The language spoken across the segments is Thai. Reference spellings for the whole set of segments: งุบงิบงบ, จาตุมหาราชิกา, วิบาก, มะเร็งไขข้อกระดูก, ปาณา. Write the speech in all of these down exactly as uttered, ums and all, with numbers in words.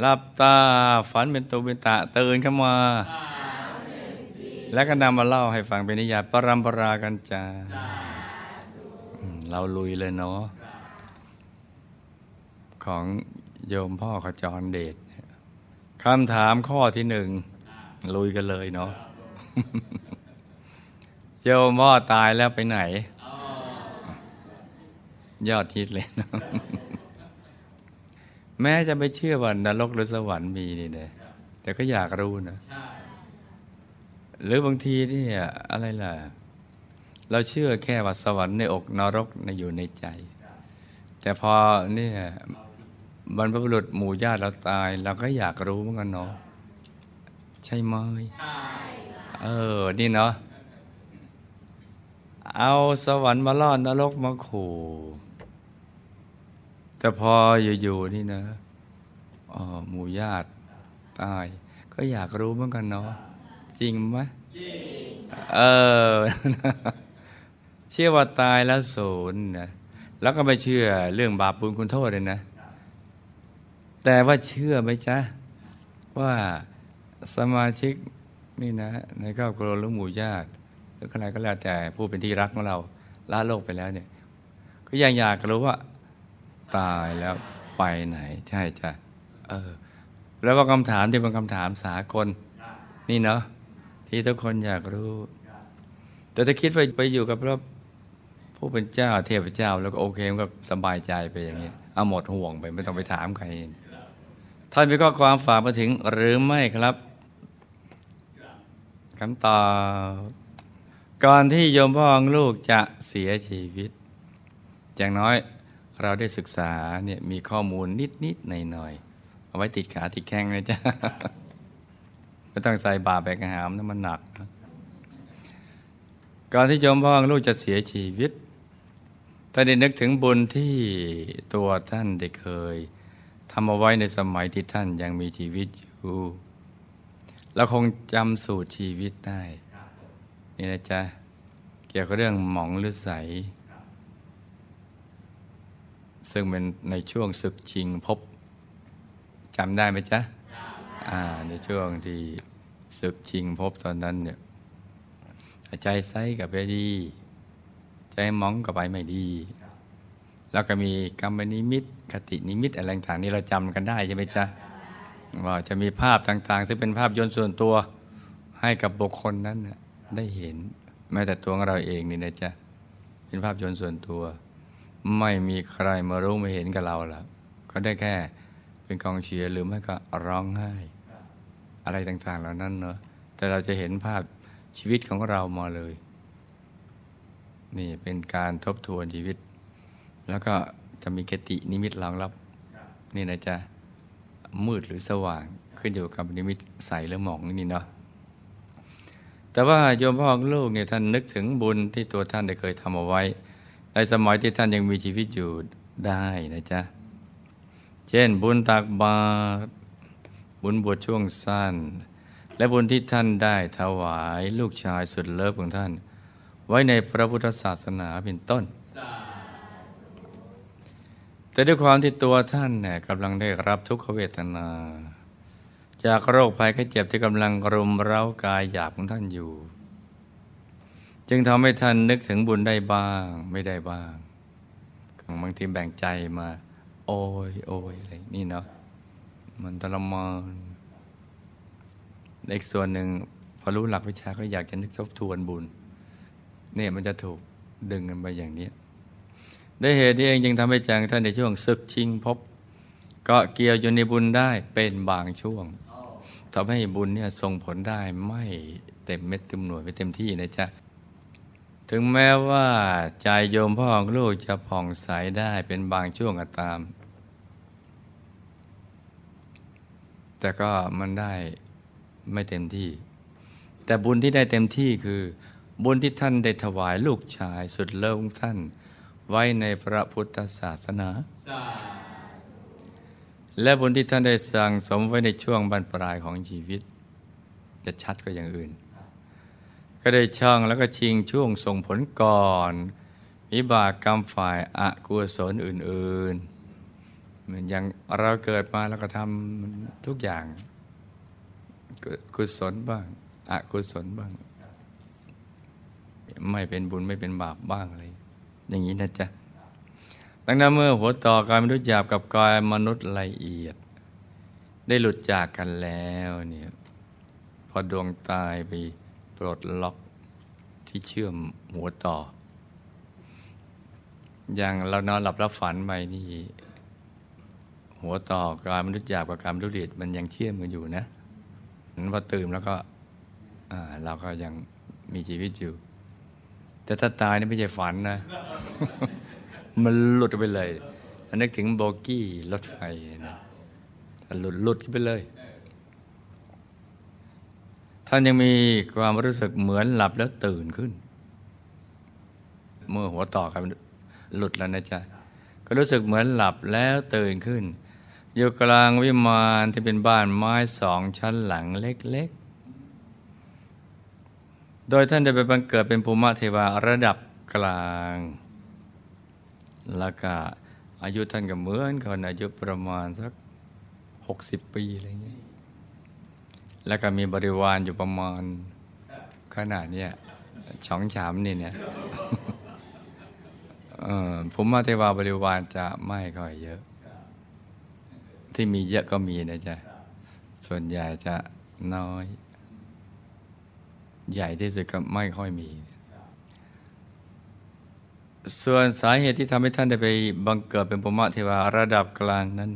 หลับตาฝันเป็นตุเป็นตะตื่นขึ้นมาแล้วก็นำมาเล่าให้ฟังเป็นนิยายปรัมปรากันจ้าเราลุยเลยเนาะของโยมพ่อขจรเดชคำถามข้อที่หนึ่งลุยกันเลยเนาะโยมพ่อตายแล้วไปไหนยอดฮิตเลยเนาะแม้จะไม่เชื่อว่านรกหรือสวรรค์มีนี่นะแต่ก็อยากรู้นะหรือบางทีเนี่ยอะไรล่ะเราเชื่อแค่ว่าสวรรค์ในอกนรกในอยู่ในใจแต่พอเนี่ยบรรพบุรุษหมู่ญาติเราตายเราก็อยากรู้เหมือนกันเนาะใช่ไหมใช่เออนี่เนาะเอาสวรรค์มาล่อนรกมาขู่แต่พออยู่ๆนี่นะอ๋อหมู่ญาติตายก็อยากรู้เหมือนกันเนาะจริงไหมจริงเออเชื่อว่าตายแล้วสูญนะแล้วก็ไม่เชื่อเรื่องบาปบุญคุณโทษเลยนะแต่ว่าเชื่อไหมจ๊ะว่าสมาชิกนี่นะในครอบครัวหรือหมู่ญาติหรือใครก็แล้วแต่ผู้เป็นที่รักของเราลาโลกไปแล้วเนี่ยก็ยังอยากรู้ว่าตายแล้วไปไหนใช่จ้ะเออแล้วว่าคำถามที่เป็นคำถามสากลนี่เนาะที่ทุกคนอยากรู้แต่ถ้าคิดไปไปอยู่กับพระผู้เป็นเจ้าเทพเจ้าแล้วก็โอเคมันก็สบายใจไปอย่างนี้เอาหมดห่วงไปไม่ต้องไปถามใครท่านมีข้อความฝากมาถึงหรือไม่ครับคำตอบก่อนที่โยมพ่อของลูกจะเสียชีวิตอย่างน้อยเราได้ศึกษาเนี่ยมีข้อมูลนิดๆหน่อยๆเอาไว้ติดขาติดแข้งเลยจ้ะไม่ต้องใส่บาตรแบกหามนะมันหนักนะก่อนที่โยมพ่อของลูกจะเสียชีวิตท่านได้นึกถึงบุญที่ตัวท่านได้เคยทำเอาไว้ในสมัยที่ท่านยังมีชีวิตอยู่เราคงจำสูตรชีวิตได้นี่นะจ๊ะเกี่ยวกับเรื่องหมองหรือใสซึ่งเป็นในช่วงศึกชิงพบจำได้ไหมจ๊ะในช่วงที่ศึกชิงพบตอนนั้นเนี่ยใจใสกับไปดีใจมองกับไปไม่ดีแล้วก็มีกรรมนิมิตคตินิมิตอะไรต่างๆนี่เราจำกันได้ใช่ไหมจ๊ะว่าจะมีภาพต่างๆซึ่งเป็นภาพยนต์ส่วนตัวให้กับบุคคลนั้นได้เห็นแม้แต่ตัวเราเองนี่นะจ๊ะเป็นภาพยนต์ส่วนตัวไม่มีใครมารู้มาเห็นกับเราแล้วก็ได้แค่เป็นกองเชียร์หรือไม่ก็ร้องไห้อะไรต่างๆเหล่านั้นเนอะแต่เราจะเห็นภาพชีวิตของเรามาเลยนี่เป็นการทบทวนชีวิตแล้วก็จะมีคตินิมิตรองรับนี่นะจ๊ะมืดหรือสว่างขึ้นอยู่กับนิมิตใสหรือหมองนี่เนาะแต่ว่าโยมพ่อลูกเนี่ยท่านนึกถึงบุญที่ตัวท่านได้เคยทำเอาไว้ในสมัยที่ท่านยังมีชีวิตอยู่ได้นะจ๊ะเช่นบุญตักบาตรบุญบวชช่วงสั้นและบุญที่ท่านได้ถวายลูกชายสุดเลิฟของท่านไว้ในพระพุทธศาสนาเป็นต้นแต่ด้วยความที่ตัวท่านเนี่ยกำลังได้รับทุกขเวทนาจากโรคภัยไข้เจ็บที่กำลังรุมเร้ากายหยาบของท่านอยู่จึงทำให้ท่านนึกถึงบุญได้บ้างไม่ได้บ้างบางทีแบ่งใจมาโอ้ยโอ้ยอะไรนี่เนาะมันทรมานอีกส่วนหนึ่งพอรู้หลักวิชาก็อยากจะนึกทบทวนบุญเนี่ยมันจะถูกดึงกันไปอย่างนี้ได้เหตุนี้เองจึงทำให้จางท่านในช่วงศึกชิงพบก็เกี่ยวอยู่ในบุญได้เป็นบางช่วงทำให้บุญเนี่ยส่งผลได้ไม่เต็มเม็ดเต็มหน่วยไม่เต็มที่นะจ๊ะถึงแม้ว่าใจโยมพ่อของลูกจะผ่องใสได้เป็นบางช่วงก็ตามแต่ก็มันได้ไม่เต็มที่แต่บุญที่ได้เต็มที่คือบุญที่ท่านได้ถวายลูกชายสุดเลิศของท่านไว้ในพระพุทธศาสนาและบุญที่ท่านได้สั่งสมไว้ในช่วงบั้นปลายของชีวิตจะชัดกว่าอย่างอื่นก็ได้ช่องแล้วก็ชิงช่วงส่งผลก่อนวิบากกรรมฝ่ายอกุศลอื่น เหมือนอย่างเราเกิดมาเราก็ทำทุกอย่างกุศลบ้างอกุศลบ้างไม่เป็นบุญไม่เป็นบาปบ้างอะไรอย่างนี้นะจ๊ะตั้งแต่เมื่อหัวต่อกายมนุษย์หยาบกับกายมนุษย์ละเอียดได้หลุดจากกันแล้วเนี่ยพอดวงตายไปปลดล็อกที่เชื่อมหัวต่ออย่างเรานอนหลับรับฝันไปนี่หัวต่อกายมนุษย์หยาบกับกายมนุษย์ละเอียดมันยังเชื่อมกันอยู่นะพอตื่นแล้วก็เราก็ยังมีชีวิตอยู่แต่ถ้าตายนี่ไม่ใช่ฝันนะมันหลุดไปเลยนึกถึงโบกี้รถไฟนะหลุดหลุดไปเลยท่านยังมีความรู้สึกเหมือนหลับแล้วตื่นขึ้นเมื่อหัวต่อกันหลุดแล้วนะจ๊ะก็รู้สึกเหมือนหลับแล้วตื่นขึ้นอยู่กลางวิมานที่เป็นบ้านไม้สองชั้นหลังเล็กๆโดยท่านได้ไปบังเกิดเป็นภูมิเทวาระดับกลางแล้วก็อายุท่านก็เหมือนคนอายุประมาณสักหกสิบปีอะไรเงี้ยแล้วก็มีบริวารอยู่ประมาณขนาดเนี้ยสองฉามนี่เนี่ยภูมิเทวาบริวารจะไม่ค่อยเยอะที่มีเยอะก็มีนะจ๊ะส่วนใหญ่จะน้อยใหญ่ที่สุดก็ไม่ค่อยมีส่วนสาเหตุที่ทำให้ท่านได้ไปบังเกิดเป็นภูมิเทวาระดับกลางนั้น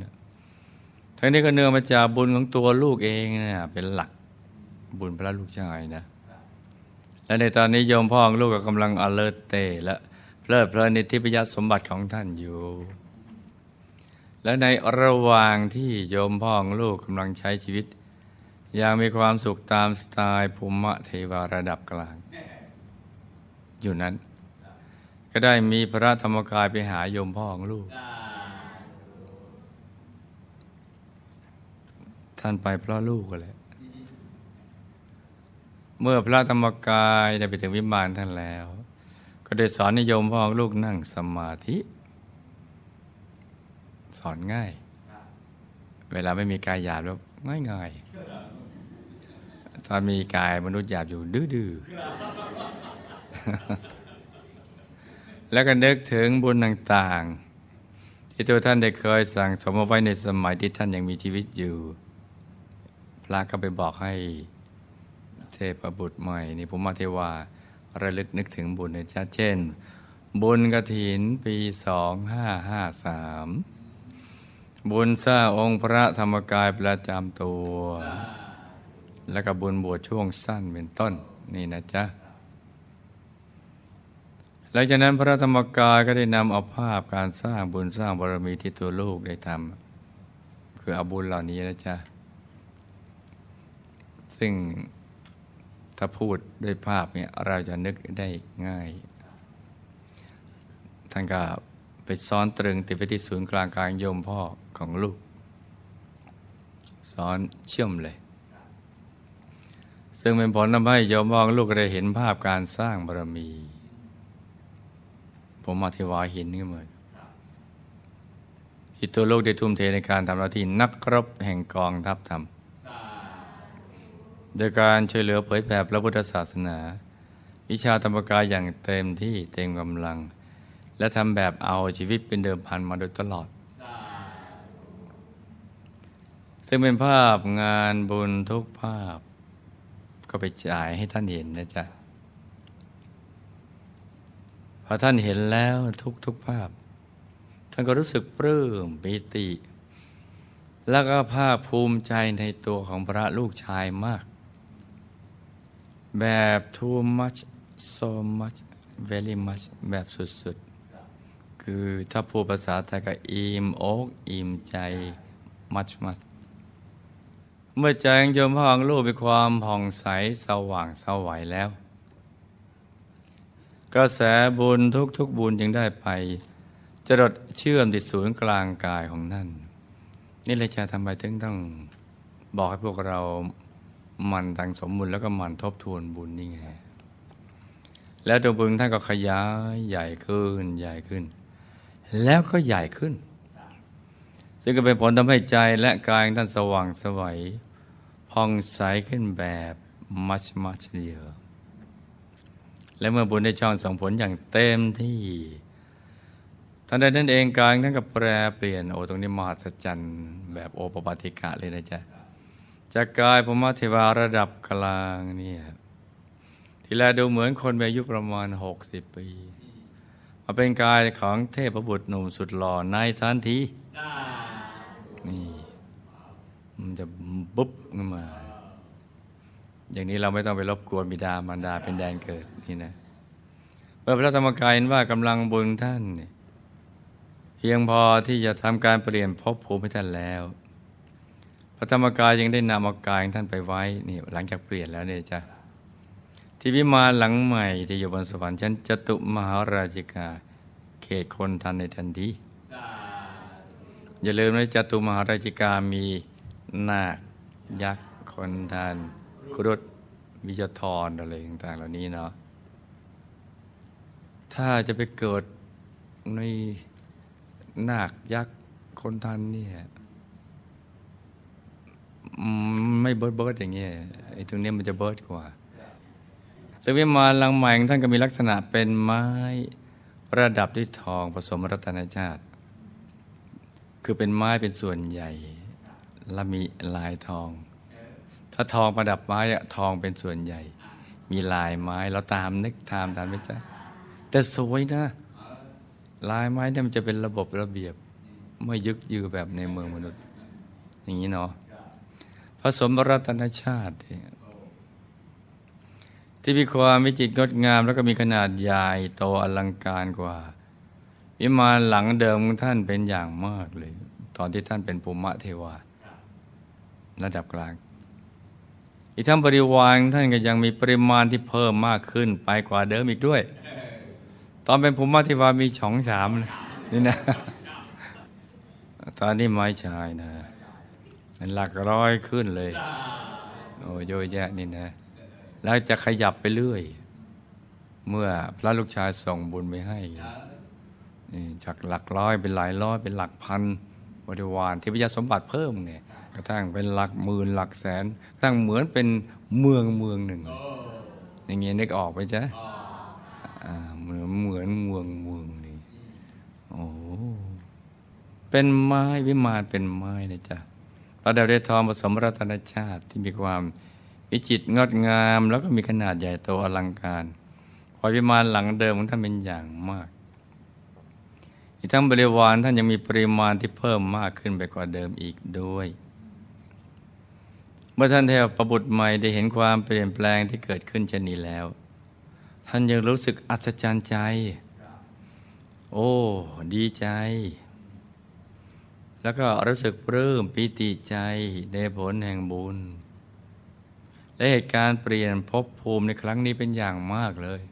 ทั้งนี้ก็เนื่องมาจากบุญของตัวลูกเองเนี่ยเป็นหลักบุญพระลูกชายนะและในตอนนี้โยมพ่อของลูกก็กำลังอเลิศเตและเพลิดเพลินในทิพยสมบัติของท่านอยู่และในระหว่างที่โยมพ่อของลูกกำลังใช้ชีวิตอย่างมีความสุขตามสไตล์ภูมิเทวาระดับกลางอยู่นั้นก็ได้มีพระธรรมกายไปหาโยมพ่อของลูกท่านไปเพราะลูกก็แหละเมื่อพระธรรมกายได้ไปถึงวิมานท่านแล้วก็ได้สอนให้โยมพ่อของลูกนั่งสมาธิสอนง่ายเวลาไม่มีกายหยาบแล้วง่ายง่ายถ้ามีกายมนุษย์หยาบอยู่ดื้อๆแล้วก็นึกถึงบุญต่างๆที่ตัวท่านได้เคยสั่งสมเอาไว้ในสมัยที่ท่านยังมีชีวิตอยู่พระก็ไปบอกให้เทพบุตรใหม่นี่ภูมิเทวาระลึกนึกถึงบุญในชาติเช่นบุญกฐินปีสองพันห้าร้อยห้าสิบสามบุญสร้างองค์พระธรรมกายประจำตัวและก็บุญบวชช่วงสั้นเป็นต้นนี่นะจ๊ะหลังจากนั้นพระธรรมกายก็ได้นำเอาภาพการสร้างบุญสร้างบารมีที่ตัวลูกได้ทำคือเอาบุญเหล่านี้นะจ๊ะซึ่งถ้าพูดด้วยภาพเนี่ยเราจะนึกได้ง่ายท่านก็ไปซ้อนตรึงติดไปที่ศูนย์กลางกายโยมพ่อของลูกซ้อนเชื่อมเลยซึ่งเป็นผลทำให้โยมพ่อของลูกได้เห็นภาพการสร้างบารมีผมอธิวาเห็นนี่เหมือนที่ตัวลูกได้ทุ่มเทในการทำหน้าที่นักรบแห่งกองทัพธรรมโดยการช่วยเหลือเผยแผ่พระพุทธศาสนาวิชาธรรมกายอย่างเต็มที่เต็มกำลังและทำแบบเอาชีวิตเป็นเดิมพันมาโดยตลอดซึ่งเป็นภาพงานบุญทุกภาพก็ไปจ่ายให้ท่านเห็นนะจ๊ะพอท่านเห็นแล้วทุกทุกภาพท่านก็รู้สึกปลื้มปิติแล้วก็ภาคภูมิใจในตัวของพระลูกชายมากแบบ too much so much very much แบบสุดๆคือถ้าพูดภาษาไทยก็อิ่มอกอิ่มใจ much much เมื่อใจของโยมพ่อของลูกมีความผ่องใสสว่างสวัยแล้วกระแสบุญทุกๆบุญจึงได้ไปจรดเชื่อมติดศูนย์กลางกายของท่านนี่เลยจะทำไปถึงต้องบอกให้พวกเรามันตั้งสมบุญแล้วก็มันทบทวนบุญนี่ไงแล้วดวงบุญท่านก็ขยายใหญ่ขึ้นใหญ่ขึ้นแล้วก็ใหญ่ขึ้น ซึ่งก็เป็นผลทำให้ใจและกายท่านสว่างไสวผ่องใสขึ้นแบบมัชมัชเดียวและเมื่อบุญได้ช่องส่งผลอย่างเต็มที่ท่านใดนั่นเองกายท่านก็แปรเปลี่ยนโอตรงนี้มหัศจรรย์แบบโอปปาติกะเลยนะจ๊ะจากกายพรหมเทวาระดับกลางเนี่ยทีแรกดูเหมือนคนมีอายุประมาณหกสิบปีมาเป็นกายของเทพบุตรหนุ่มสุดหล่อในทันทีนี่มันจะบุ๊บขึ้นมาอย่างนี้เราไม่ต้องไปรบกวนบิดามารดาเป็นแดนเกิดนี่นะเมื่อพระธรรมกายเห็นว่ากำลังบุญท่านเพียงพอที่จะทำการเปลี่ยนภพภูมิให้ท่านแล้วพระธรรมกายยังได้นำกายของท่านไปไว้นี่หลังจากเปลี่ยนแล้วเนี่ยจ้ะที่วิมานหลังใหม่ที่อยู่บนสวรรค์ชั้นจตุมหาราชิกาเขตคนทันในทันทีอย่าลืมนะจตุมหาราชิกามีนาคยักษ์คนทันครุฑวิจธรอะไรต่างๆเหล่านี้เนาะถ้าจะไปเกิดในนาคยักษ์คนทันเนี่ยไม่เบิร์ดเบิร์ดอย่างเงี้ยไอ้ตรงนี้มันจะเบิร์ดกว่าซึ่งวิมานหลังใหม่ของท่านก็มีลักษณะเป็นไม้ประดับด้วยทองผสมรัตนชาติคือเป็นไม้เป็นส่วนใหญ่และมีลายทองถ้าทองประดับไม้อะทองเป็นส่วนใหญ่มีลายไม้เราตามนึกตามตามไม่ใช่แต่สวยนะลายไม้เนี่ยมันจะเป็นระบบระเบียบไม่ยึกยือแบบในเมืองมนุษย์อย่างนี้เนาะผสมรัตนชาติที่มีความวิจิตรงดงามแล้วก็มีขนาดใหญ่โตอลังการกว่าวิมานหลังเดิมของท่านเป็นอย่างมากเลยตอนที่ท่านเป็นภูมิเทวาระดับกลางอีกทั้งบริวารท่านก็ยังมีปริมาณที่เพิ่มมากขึ้นไปกว่าเดิมอีกด้วยตอนเป็นภูมิเทวามีฉองฉามนี่นะตอนนี้ไม้ชายนะหลักร้อยขึ้นเลยโอ้ยเยอะแยะนี่นะแล้วจะขยับไปเรื่อยเมื่อพระลูกชายส่งบุญไปให้นี่จากหลักร้อยเป็นหลายร้อยเป็นหลักพันบริวารที่พระยาสมบัติเพิ่มไงกระทั่งเป็นหลักหมื่นหลักแสนกระทั่งเหมือนเป็นเมืองเมืองหนึ่ง oh. อย่างเงี้ยนึกออกไปจ๊ะ oh. อ่าเหมือนเหมือนเมืองเมืองนี่โอ้เป็นไม้วิมานเป็นไม้นะจ๊ะเราได้ได้ทองผสมรัตนชาติที่มีความวิจิตรงดงามแล้วก็มีขนาดใหญ่โตอลังการพอวิมานหลังเดิมของท่านเป็นอย่างมากอีกทั้งบริวารท่านยังมีปริมาณที่เพิ่มมากขึ้นไปกว่าเดิมอีกด้วยเมื่อท่านเทพบุตรใหม่ได้เห็นความเปลี่ยนแปลงที่เกิดขึ้นเช่นนี้แล้วท่านยังรู้สึกอัศจรรย์ใจโอ้ดีใจแล้วก็รู้สึกปลื้มปิติใจในผลแห่งบุญและเหตุการณ์เปลี่ยนภพภูมิในครั้งนี้เป็นอย่างมากเลย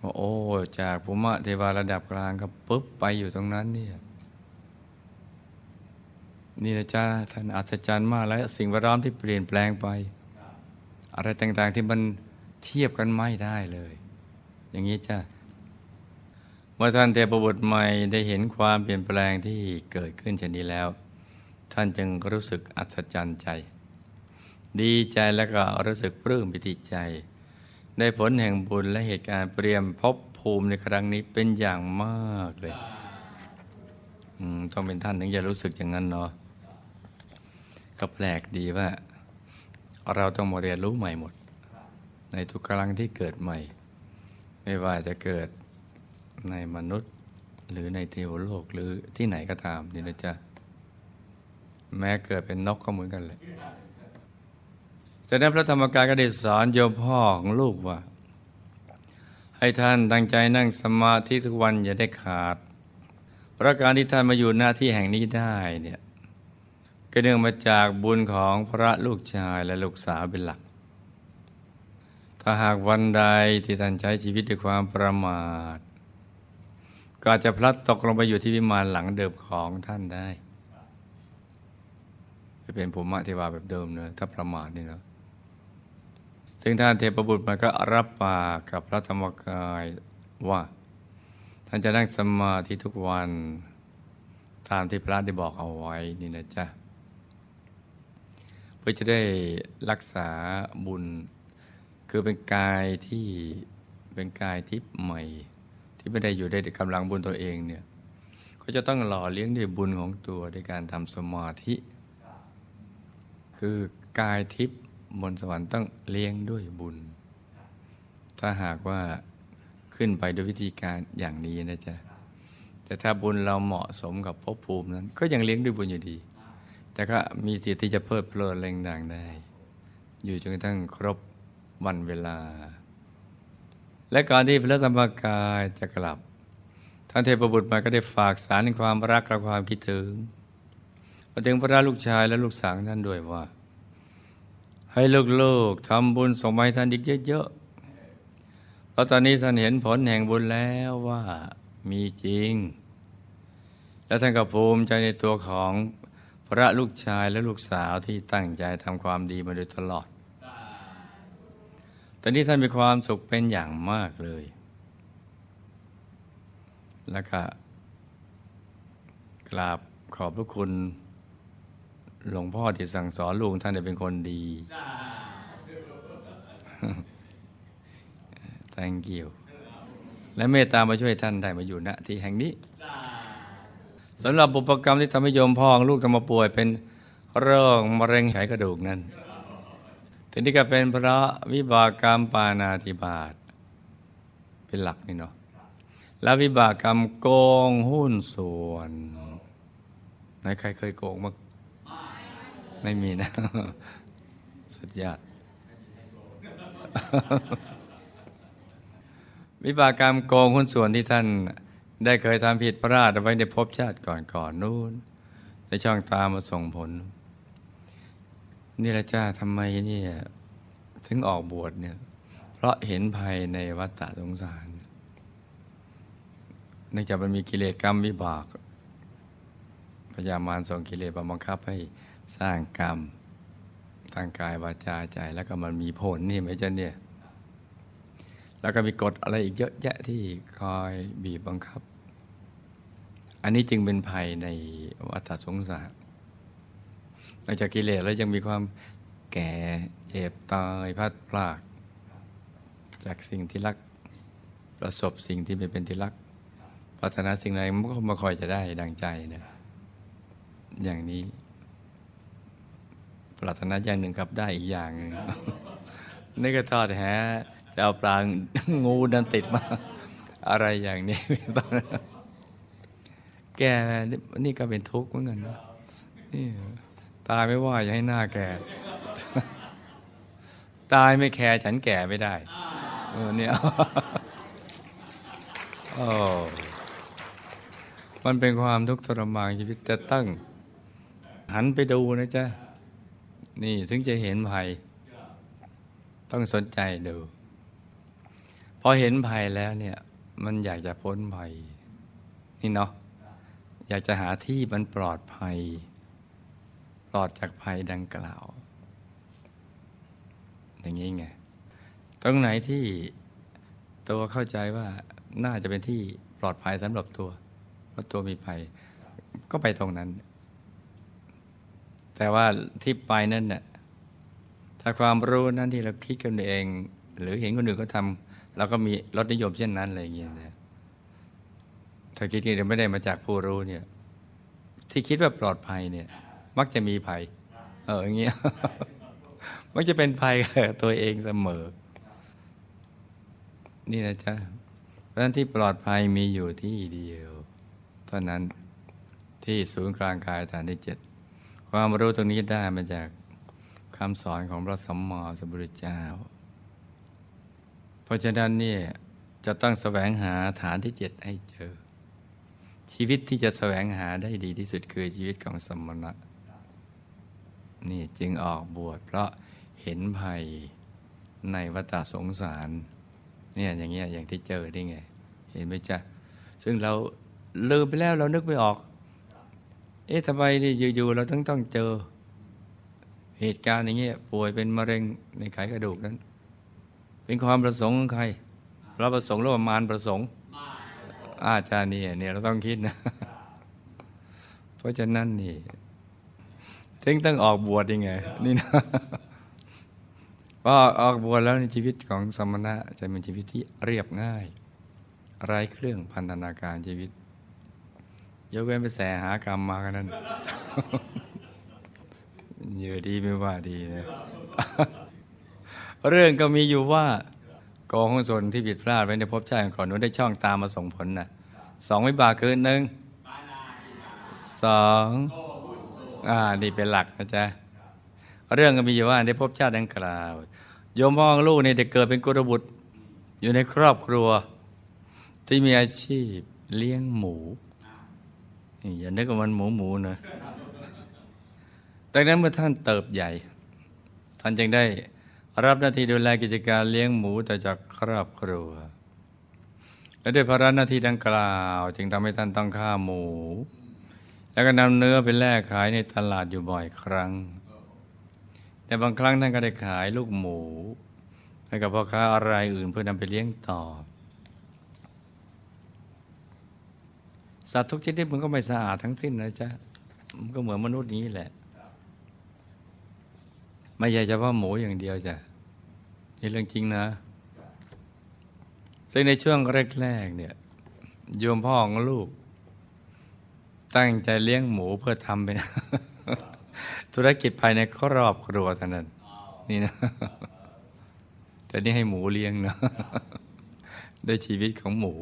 ว่าโอ้จากภูมิเทวาระดับกลางก็ปุ๊บไปอยู่ตรงนั้นเนี่ยนี่นะจ๊ะท่านอัศจรรย์มากและสิ่งแวดล้อมที่เปลี่ยนแปลงไปอะไรต่างๆที่มันเทียบกันไม่ได้เลยอย่างนี้จ้ะเมื่อท่านเทพบุตรใหม่ได้เห็นความเปลี่ยนแปลงที่เกิดขึ้นเช่นนี้แล้วท่านจึงรู้สึกอัศจรรย์ใจดีใจแล้วก็รู้สึกปลื้มปิติใจได้ผลแห่งบุญและเหตุการณ์เปลี่ยนภพภูมิในครั้งนี้เป็นอย่างมากเลยต้องเป็นท่านถึงจะรู้สึกอย่างนั้นเนาะก็แปลกดีว่าเราต้องมาเรียนรู้ใหม่หมดในทุกครั้งที่เกิดใหม่ไม่ว่าจะเกิดในมนุษย์หรือในเทวโลกหรือที่ไหนก็ตามนี่นะจ๊ะแม้เกิดเป็นนกก็เหมือนกันเลยจากนั้นพระธรรมกายก็ได้สอนโยมพ่อของลูกว่าให้ท่านตั้งใจนั่งสมาธิทุกวันอย่าได้ขาดเพราะการที่ท่านมาอยู่หน้าที่แห่งนี้ได้เนี่ยก็เนื่องมาจากบุญของพระลูกชายและลูกสาวเป็นหลักถ้าหากวันใดที่ท่านใช้ชีวิตด้วยความประมาทก็อาจจะพลัดตกลงไปอยู่ที่วิมานหลังเดิมของท่านได้ไปเป็นภูมิเทวาแบบเดิมเนอะถ้าประมาทนี่เนาะซึ่งท่านเทพบุตรมันก็รับปากกับพระธรรมกายว่าท่านจะนั่งสมาธิทุกวัน ตามที่พระได้บอกเอาไว้นี่นะจ๊ะเพื่อจะได้รักษาบุญคือเป็นกายที่เป็นกายทิพย์ใหม่ที่ไม่ได้อยู่ได้กำลังบุญตัวเองเนี่ยก็จะต้องหล่อเลี้ยงด้วยบุญของตัวด้วยการทำสมาธิคือกายทิพย์บนสวรรค์ต้องเลี้ยงด้วยบุญถ้าหากว่าขึ้นไปด้วยวิธีการอย่างนี้นะจ๊ะแต่ถ้าบุญเราเหมาะสมกับภพภูมินั้นก็ยังเลี้ยงด้วยบุญอยู่ดีแต่ก็มีสิทธิ์ที่จะเพลิดเพลินอะไรต่างๆได้อยู่จนกระทั่งครบวันเวลาและก่อนที่พระธรรมกายจะกลับท่านเทพบุตรมาก็ได้ฝากสารในความรักและความคิดถึงมาถึงพระลูกชายและลูกสาวท่านด้วยว่าให้ลูกๆทำบุญส่งไปท่านอีกเยอะๆเพราะตอนนี้ท่านเห็นผลแห่งบุญแล้วว่ามีจริงและท่านก็ภูมิใจในตัวของพระลูกชายและลูกสาวที่ตั้งใจทำความดีมาโดยตลอดตอนนี้ท่านมีความสุขเป็นอย่างมากเลยแล้วก็กราบขอบพระคุณหลวงพ่อที่สั่งสอนลูกท่านได้เป็นคนดี Thank you และเมตตามาช่วยท่านได้มาอยู่ณที่แห่งนี้ สำหรับบุพกรรมที่ทำให้โยมพ่อลูกทำมาป่วยเป็นโรคมะเร็งไขกระดูกนั้นทีนี้ก็เป็นเพราะวิบากกรรมปานาธิบาตเป็นหลักนี่เนาะและวิบากกรรมโกงหุ้นส่วนไหนใครเคยโกงมั้งไม่มีนะสุดยอดวิบากกรรมโกงหุ้นส่วนที่ท่านได้เคยทำผิดพลาดเอาไว้ในภพชาติก่อนๆนู้นในช่องตามาส่งผลนี่ละจ้าทำไมเนี่ยถึงออกบวชเนี่ยเพราะเห็นภัยในวัฏฏะสงสารเนื่องจากมันมีกิเลสกรรมวิบากพยายามารส่งกิเลสมาบังคับให้สร้างกรรมทางกายวาจาใจแล้วก็มันมีผลนี่ไหมจ๊ะเนี่ยแล้วก็มีกฎอะไรอีกเยอะแยะที่คอยบีบบังคับอันนี้จึงเป็นภัยในวัฏฏะสงสารนอกจากกิเลสแล้วยังมีความแก่เจ็บตายพัดพลากจากสิ่งที่รักประสบสิ่งที่ไม่เป็นที่รักปรารถนาสิ่งใดมันก็มาคอยจะได้ดังใจนะอย่างนี้ปรารถนาอย่างหนึ่งกับได้อีกอย่างนึงนี่ก็ทอดแหจะเอาปลางูดันติดมาอะไรอย่างนี้แกนี่ก็เป็นทุกข์เหมือนกันนะนี่ตายไม่ว่าอย่าให้หน้าแก่ตายไม่แคร์ฉันแก่ไม่ได้เออเนี่ยโอ้มันเป็นความทุกข์ทรมานชีวิตจะตั้งหันไปดูนะจ๊ะนี่ถึงจะเห็นภัยต้องสนใจดูพอเห็นภัยแล้วเนี่ยมันอยากจะพ้นภัยนี่เนาะอยากจะหาที่มันปลอดภัยปลอดจากภัยดังกล่าวอย่างนี้ไงตรงไหนที่ตัวเข้าใจว่าน่าจะเป็นที่ปลอดภัยสำหรับตัวเพราะตัวมีภัยก็ไปตรงนั้นแต่ว่าที่ไปนั่นน่ะถ้าความรู้นั้นที่เราคิดกันเองหรือเห็นคนอื่นก็ทำเราก็มีรสนิยมเช่นนั้นอะไรอย่างเงี้ยนะถ้าคิดนี้ไม่ได้มาจากผู้รู้เนี่ยที่คิดว่าปลอดภัยเนี่ยมักจะมีภัยเอออย่างเงี้ยมักจะเป็นภัยกับตัวเองเสมอนี่นะจ๊ะเพราะฉะนั้นที่ปลอดภัยมีอยู่ที่เดียวเท่านั้นที่ศูนย์กลางกายฐานที่เจ็ดความรู้ตรงนี้ได้มาจากคำสอนของพระสัมมาสัมพุทธเจ้าเพราะฉะนั้นเนี่ยจะต้องแสวงหาฐานที่เจ็ดให้เจอชีวิตที่จะแสวงหาได้ดีที่สุดคือชีวิตของสมณะนี่จึงออกบวชเพราะเห็นภัยในวัฏสงสารเนี่ยอย่างเงี้ยอย่างที่เจอนี่ไงเห็นไหมจ๊ะซึ่งเราลืมไปแล้วเรานึกไม่ออกเอ๊ะทำไมนี่อยู่ๆเราต้องต้องเจอเหตุการณ์อย่างเงี้ยป่วยเป็นมะเร็งในไขกระดูกนั้นเป็นความประสงค์ของใครเราประสงค์หรือว่ามารประสงค์อาจารย์เนี่ยเนี่ยเราต้องคิดนะ ราะฉะนั้นนี่ถึงต้องออกบวชยังไงนี่นะพอออกบวชแล้วในชีวิตของสมณะจะเป็นชีวิตที่เรียบง่ายไร้เครื่องพันธนาการชีวิตยกเว้นไปแสหากรรมมากันนั่นเยอะดีไม่ว่าดีนะเรื่องก็มีอยู่ว่ากองของส่วนที่ผิดพลาดไว้ในภพชาติก่อนนู้นได้ช่องตามมาส่งผลนะสองวิบากคือหนึ่งสองอ่านี่เป็นหลักนะจ๊ะเรื่องก็มีอยู่ว่าในภพชาติดังกล่าวโยมพ่อลูกเนี่ยได้เกิดเป็นกุลบุตรอยู่ในครอบครัวที่มีอาชีพเลี้ยงหมูอย่านึกว่ามันหมูหมูนะดังนั้นเมื่อท่านเติบใหญ่ท่านจึงได้รับหน้าที่ดูแลกิจการเลี้ยงหมูต่อจากครอบครัวและด้วยภาระหน้าที่ดังกล่าวจึงทำให้ท่านต้องฆ่าหมูแล้วก็นำเนื้อไปแลกขายในตลาดอยู่บ่อยครั้งแต่บางครั้งท่านก็ได้ขายลูกหมูให้กับพ่อค้ารายอื่นเพื่อนำไปเลี้ยงต่อสัตว์ทุกชนิดมันก็ไม่สะอาดทั้งสิ้นนะจ๊ะมันก็เหมือนมนุษย์นี้แหละไม่ใช่เฉพาะหมูอย่างเดียวจ้ะนี่เรื่องจริงนะซึ่งในช่วงแรกๆเนี่ยโยมพ่อของลูกตั้งใจเลี้ยงหมูเพื่อทำเป็น ธุรกิจภายในครอบครัวเท่านั้นนี่นะแต่นี่ให้หมูเลี้ยงนะ ด้วยชีวิตของหมู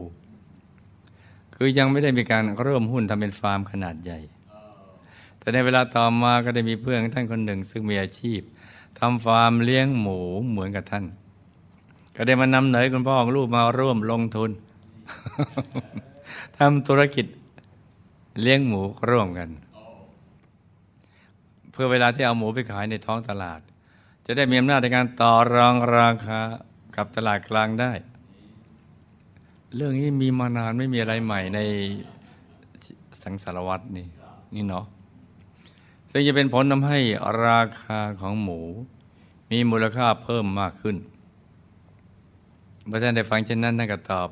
คือยังไม่ได้มีการเริ่มหุ้นทำเป็นฟาร์มขนาดใหญ่แต่ในเวลาต่อมาก็ได้มีเพื่อนท่านคนหนึ่งซึ่งมีอาชีพทำฟาร์มเลี้ยงหมูเหมือนกับท่านก็ได้มานำเหนอคุณพ่อของลูกมาร่วมลงทุน ทำธุรกิจเลี้ยงหมูร่วมกัน oh. เพื่อเวลาที่เอาหมูไปขายในท้องตลาดจะได้มีอำนาจในการต่อรองราคากับตลาดกลางได้ mm. เรื่องนี้มีมานานไม่มีอะไรใหม่ในสังสารวัตรนี่ yeah. นี่เนาะซึ่งจะเป็นผลทำให้ราคาของหมูมีมูลค่าเพิ่มมากขึ้นเมื่อท่านได้ฟังเช่นนั้นท่านก็ตอบ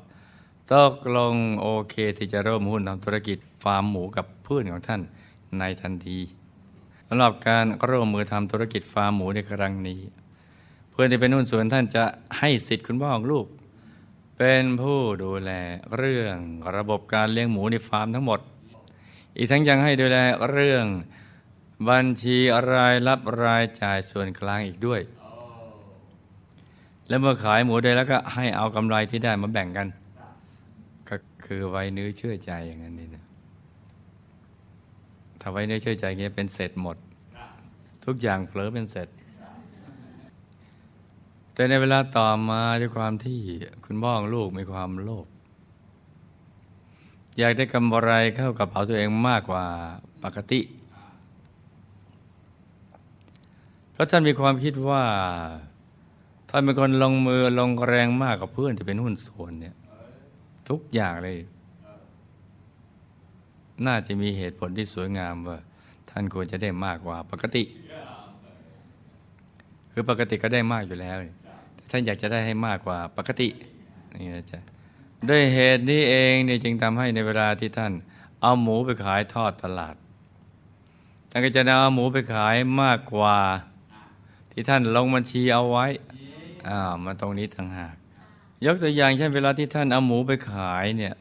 ตกลงโอเคที่จะเริ่มหุ้นทำธุรกิจฟาร์มหมูกับเพื่อนของท่านในทันทีสำหรับการร่วมมือทำธุรกิจฟาร์มหมูในครั้งนี้เพื่อนที่เป็นหุ้นส่วนท่านจะให้สิทธิ์คุณพ่อของลูกเป็นผู้ดูแลเรื่องระบบการเลี้ยงหมูในฟาร์มทั้งหมดอีกทั้งยังให้ดูแลเรื่องบัญชีรายรับรายจ่ายส่วนกลางอีกด้วยและเมื่อขายหมูได้แล้วก็ให้เอากำไรที่ได้มาแบ่งกันก็คือไว้เนื้อเชื่อใจอย่างนั้นนี่นะถ้าไว้เนื้อเชื่อใจเงี้ยเป็นเสร็จหมดทุกอย่างเผลอเป็นเสร็จแต่ในเวลาต่อมาด้วยความที่คุณพ่อของลูกมีความโลภอยากได้กำไรเข้ากับเอาตัวเองมากกว่าปกติเพราะท่านมีความคิดว่าท่านเป็นคนลงมือลงแรงมากกับเพื่อนที่เป็นหุ้นส่วนเนี่ยทุกอย่างเลยน่าจะมีเหตุผลที่สวยงามว่าท่านควรจะได้มากกว่าปกติคือปกติก็ได้มากอยู่แล้วแต่ท่านอยากจะได้ให้มากกว่าปกตินี่นะจ๊ะด้วยเหตุนี้เองเนี่ยจึงทำให้ในเวลาที่ท่านเอาหมูไปขายทอดตลาดท่านก็จะเอาหมูไปขายมากกว่าที่ท่านลงบัญชีเอาไว้อ่ามาตรงนี้ต่างหากยกตัวอย่างเช่นเวลาที่ท่านเอาหมูไปขายเนี่ย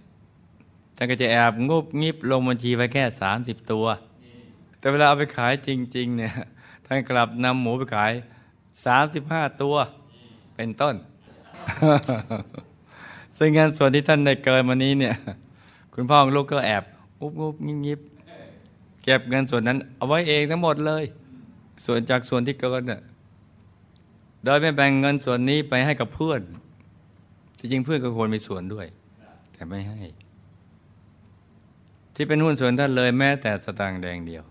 ท่านก็จะแอบงุบงิบลงบัญชีไว้แค่สามสิบตัวแต่เวลาเอาไปขายจริงๆเนี่ยท่านกลับนำหมูไปขายสามสิบห้าตัวเป็นต้น ซึ่งงานส่วนที่ท่านได้เกินมานี้เนี่ยคุณพ่อของลูกก็แอบงุบงุบงิบงิบเก็บเงินส่วนนั้นเอาไว้เองทั้งหมดเลยส่วนจากส่วนที่เกินน่ะโดยไม่แบ่งเงินส่วนนี้ไปให้กับเพื่อนจริงๆเพื่อนก็ควรมีส่วนด้วยแต่ไม่ให้ที่เป็นหุ้นส่วนท่านเลยแม้แต่สตางค์แดงเดียว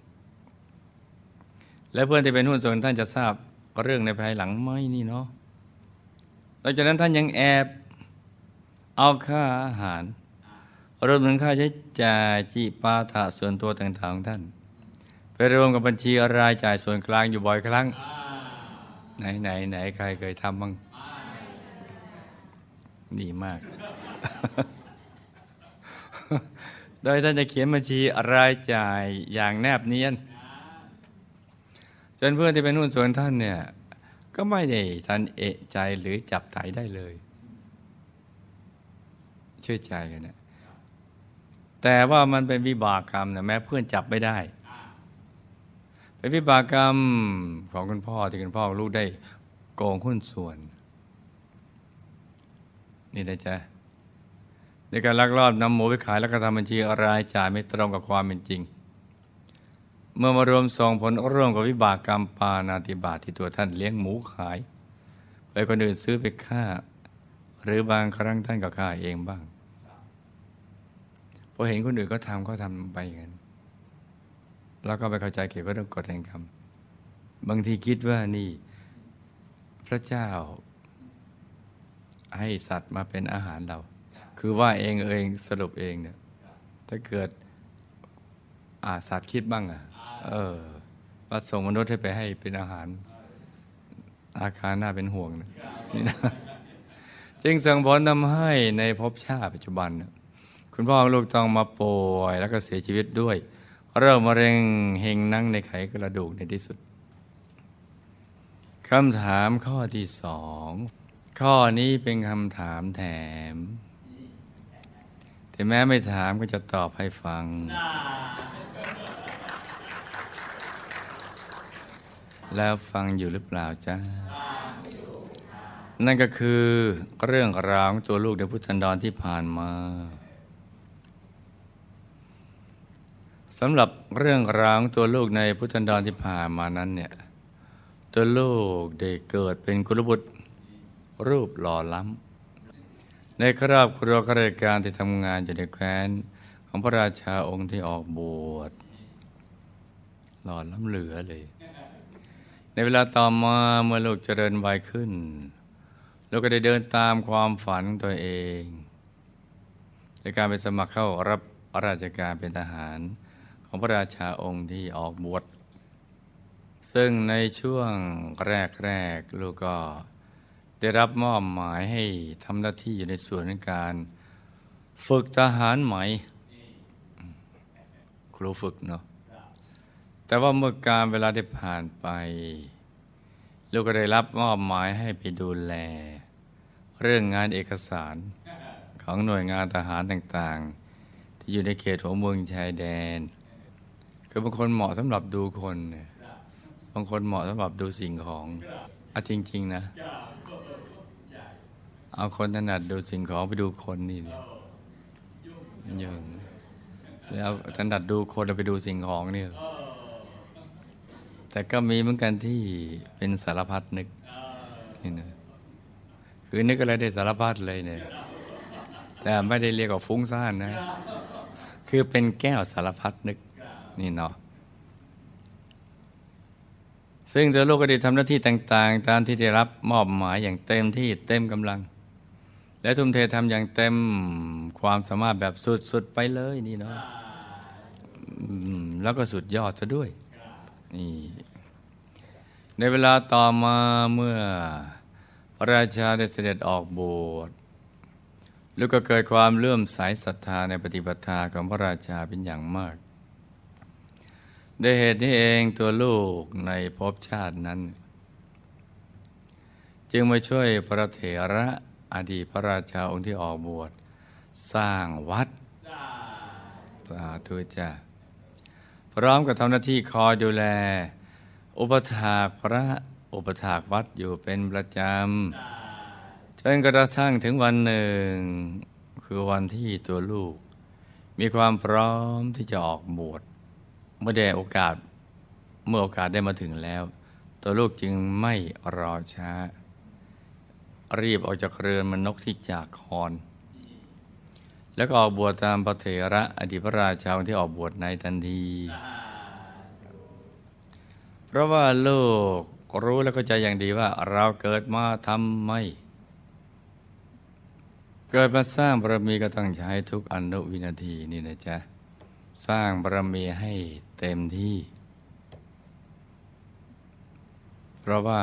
และเพื่อนที่เป็นหุ้นส่วนท่านจะทราบเรื่องในภายหลังไหมนี่เนาะหลังจากนั้นท่านยังแอบเอาค่าอาหารรวมถึงค่าใช้จ่ายจิปาถะส่วนตัวต่างๆของท่านไปรวมกับบัญชีรายจ่ายส่วนกลางอยู่บ่อยครั้งไหนไหนไหนใครเคยทำบ้างดีมาก โดยท่านจะเขียนบัญชีรายจ่ายอย่างแนบเนียนจนเพื่อนที่เป็นหุ้นส่วนท่านเนี่ยก็ไม่ได้ท่านเอะใจหรือจับไถ่ได้เลยเชื่อใจกันนะแต่ว่ามันเป็นวิบากกรรมนะแม้เพื่อนจับไม่ได้เป็นวิบากกรรมของคุณพ่อที่คุณพ่อลูกได้โกงหุ้นส่วนนี่นะจ๊ะในการลักลอบนำหมูไปขายแล้วก็ทำบัญชีรายจ่ายไม่ตรงกับความเป็นจริงเมื่อมารวมส่งผลร่วมกับวิบากกรรมปาณาติบาตที่ตัวท่านเลี้ยงหมูขายไปคนอื่นซื้อไปฆ่าหรือบางครั้งท่านก็ฆ่าเองบ้างพอเห็นคนอื่นก็ทำก็ทำไปอย่างนั้นแล้วก็ไปเข้าใจเกี่ยวกับเรื่องกฎแห่งกรรมบางทีคิดว่านี่พระเจ้าให้สัตว์มาเป็นอาหารเราคือว่าเองเองสรุปเองเนี่ยถ้าเกิดอาสัตว์คิดบ้างอ่ะเออว่าส่งมนุษย์ให้ไปให้เป็นอาหารอาคารน่าเป็นห่วงนะนี่นะจึงส่งผลทำให้ในภพชาติปัจจุบันคุณพ่อลูกต้องมาป่วยแล้วก็เสียชีวิตด้วยเริ่มมะเร็งเฮงนั่งในไขกระดูกในที่สุดคำถามข้อที่สองข้อนี้เป็นคำถามแถมแต่แม้ไม่ถามก็จะตอบให้ฟังแล้วฟังอยู่หรือเปล่าจ๊ะนั่นก็คือเรื่องราวของตัวลูกในพุทธันดรที่ผ่านมาสำหรับเรื่องราวของตัวลูกในพุทธันดรที่ผ่านมานั้นเนี่ยตัวลูกได้เกิดเป็นกุลบุตรรูปหล่อล้ำในครอบครัวข้าราชการที่ทำงานอยู่ในแคว้นของพระราชาองค์ที่ออกบวชหล่อล้ำเหลือเลยในเวลาต่อมาเมื่อลูกเจริญวัยขึ้นลูกก็ได้เดินตามความฝันตัวเองในการไปสมัครเข้ารับราชการเป็นทหารของพระราชาองค์ที่ออกบวชซึ่งในช่วงแรกแรกลูกก็ได้รับมอบหมายให้ทำหน้าที่อยู่ในส่วนของการฝึกทหารใหม่ครูฝึกเนาะแต่ว่าเมื่อการเวลาได้ผ่านไปลูกก็ได้รับมอบหมายให้ไปดูแลเรื่องงานเอกสารของหน่วยงานทหารต่างๆที่อยู่ในเขตหัวเมืองชายแดนคือบางคนเหมาะสำหรับดูคนบางคนเหมาะสำหรับดูสิ่งของเอาจริงๆนะเอาคนถนัดดูสิ่งของไปดูคนนี่เนี่ยยังแล้วถนัดดูคนไปดูสิ่งของเนี่ยแต่ก็มีเหมือนกันที่เป็นสารพัดนึกนี่นะคือนึกอะไรได้สารพัดเลยเนี่ยแต่ไม่ได้เรียกว่าฟุ้งซ่านนะคือเป็นแก้วสารพัดนึกนี่เนาะซึ่งตัวลูกก็ได้ทำหน้าที่ต่างๆตามที่ได้รับมอบหมายอย่างเต็มที่เต็มกำลังและทุ่มเททำอย่างเต็มความสามารถแบบสุดๆไปเลยนี่เนาะแล้วก็สุดยอดซะด้วยนี่ในเวลาต่อมาเมื่อพระราชาได้เสด็จออกบวชลูกก็เกิดความเลื่อมใสศรัทธาในปฏิปทาของพระราชาเป็นอย่างมากด้วยเหตุนี้เองตัวลูกในภพชาตินั้นจึงมาช่วยพระเถระอดีตพระราชาองค์ที่ออกบวชสร้างวัดสาธุจ้าพร้อมกับทำหน้าที่คอยดูแลอุปถากพระอุปถากวัดอยู่เป็นประจำจนกระทั่งถึงวันหนึ่งคือวันที่ตัวลูกมีความพร้อมที่จะออกบวชเมื่อได้โอกาสเมื่อโอกาสได้มาถึงแล้วตัวลูกจึงไม่รอช้ารีบออกจากเรือนมนกที่จากคอนแล้วก็ออกบวชตามพระเถระอดีตพระราชาที่ออกบวชในทันทีเพราะว่าลูกรู้และเข้าใจอย่างดีว่าเราเกิดมาทำไม่เกิดมาสร้างบารมีก็ต้องใช้ทุกอนุวินาทีนี่นะจ๊ะสร้างบารมีให้เต็มที่เพราะว่า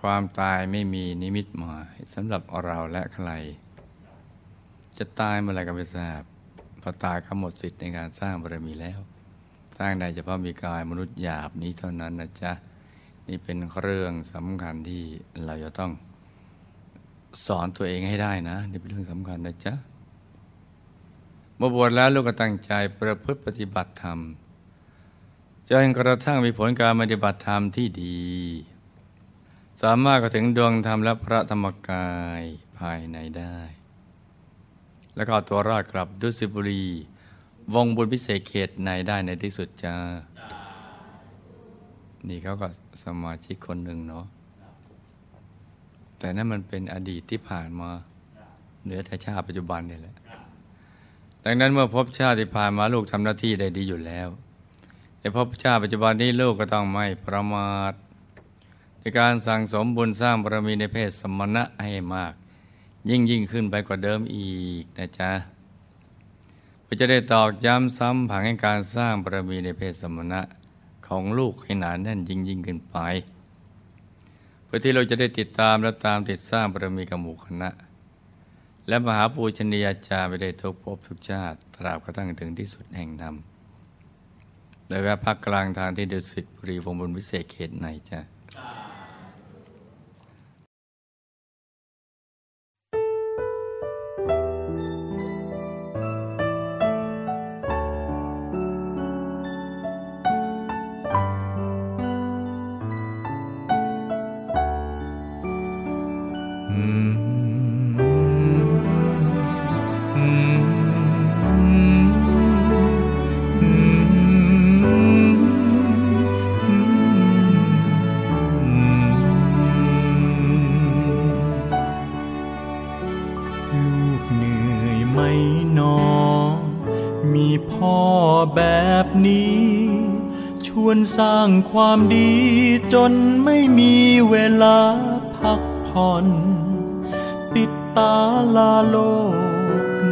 ความตายไม่มีนิมิตหมายสำหรับเราและใครจะตายเมื่อไรก็ไม่ทราบ พอตายก็หมดสิทธิ์ในการสร้างบารมีแล้วสร้างได้เฉพาะมีกายมนุษย์หยาบนี้เท่านั้นนะจ๊ะนี่เป็นเรื่องสำคัญที่เราจะต้องสอนตัวเองให้ได้นะนี่เป็นเรื่องสำคัญนะจ๊ะเมื่อบวชแล้วลูกก็ตั้งใจประพฤติปฏิบัติธรรมจนกระทั่งมีผลการปฏิบัติธรรมที่ดีสามารถเข้าถึงดวงธรรมและพระธรรมกายภายในได้แล้วก็ตัวรอดกลับดุสิตบุรีวงบุญพิเศษเขตในได้ในที่สุดจ้านี่เขาก็สมาชิกคนหนึ่งเนาะแต่นั่นมันเป็นอดีตที่ผ่านมาเหลือแต่ชาติปัจจุบันนี่แหละดังนั้นเมื่อพบชาติที่ผ่านมาลูกทำหน้าที่ได้ดีอยู่แล้วแต่พบชาติปัจจุบันนี้ลูกก็ต้องไม่ประมาทในการสั่งสมบุญสร้างบารมีในเพศสมณะให้มากยิ่งยิ่งขึ้นไปกว่าเดิมอีกนะจ๊ะเพื่อจะได้ตอกย้ำซ้ำผังให้การสร้างบารมีในเพศสมณะของลูกให้หนาแน่นยิ่งยิ่งขึ้นไปเพื่อที่เราจะได้ติดตามและตามติดสร้างบารมีกับหมู่คณะและมหาปูชนียาจารย์ไปได้ทุกภพทุกชาติตราบกระทั่งถึงที่สุดแห่งธรรมโดยแวะพักกลางทางที่ดุสิตบุรีวงบุญวิเศษเขตในจ้ะสร้างความดีจนไม่มีเวลาพักผ่อนติดตาลาโลก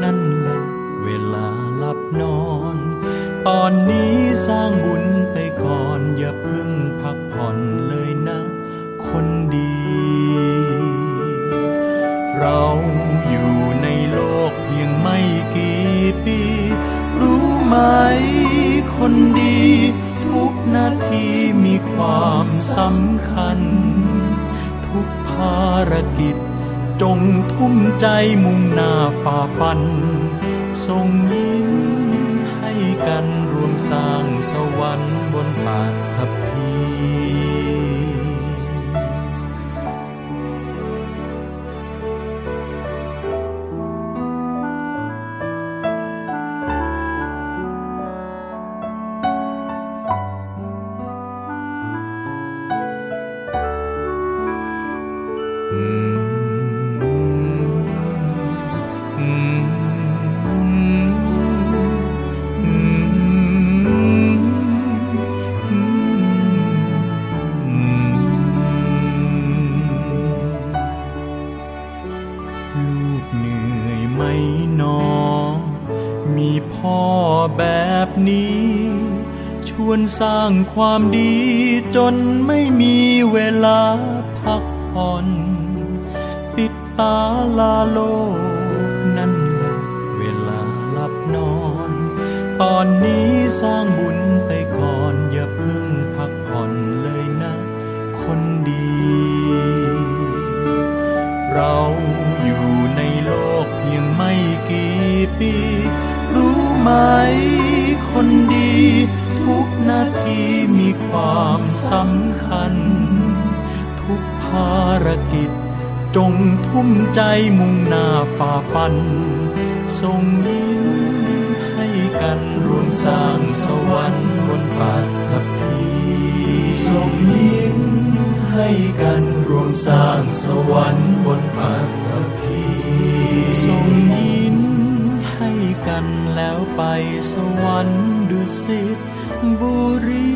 นั่นแหละเวลาหลับนอนตอนนี้สร้างบุญไปก่อนอย่าเพิ่งพักผ่อนเลยนะคนดีเราอยู่ในโลกเพียงไม่กี่ปีรู้ไหมคนดีทุกนาทีมีความสำคัญทุกภารกิจจงทุ่มใจมุ่งหน้าฝ่าฟันส่งยิ้มให้กันรวมสร้างสวรรค์บนปาฐพีสร้างความดีจนไม่มีเวลาพักผ่อนติดตาลาโลกนั่นแหละเวลาหลับนอนตอนนี้สร้างบุญไปก่อนอย่าเพิ่งพักผ่อนเลยนะคนดีเราอยู่ในโลกเพียงไม่กี่ปีรู้ไหมคนดีทุกนาทีมีความสำคัญทุกภารกิจจงทุ่มใจมุ่งหน้าฝ่าฟันส่งยิ้มให้กันรวมสร้างสวรรค์บนปาฐพีส่งยิ้มให้กันรวมสร้างสวรรค์บนปาฐพีส่งยิ้มให้กันแล้วไปสวรรค์ดุสิตบุรี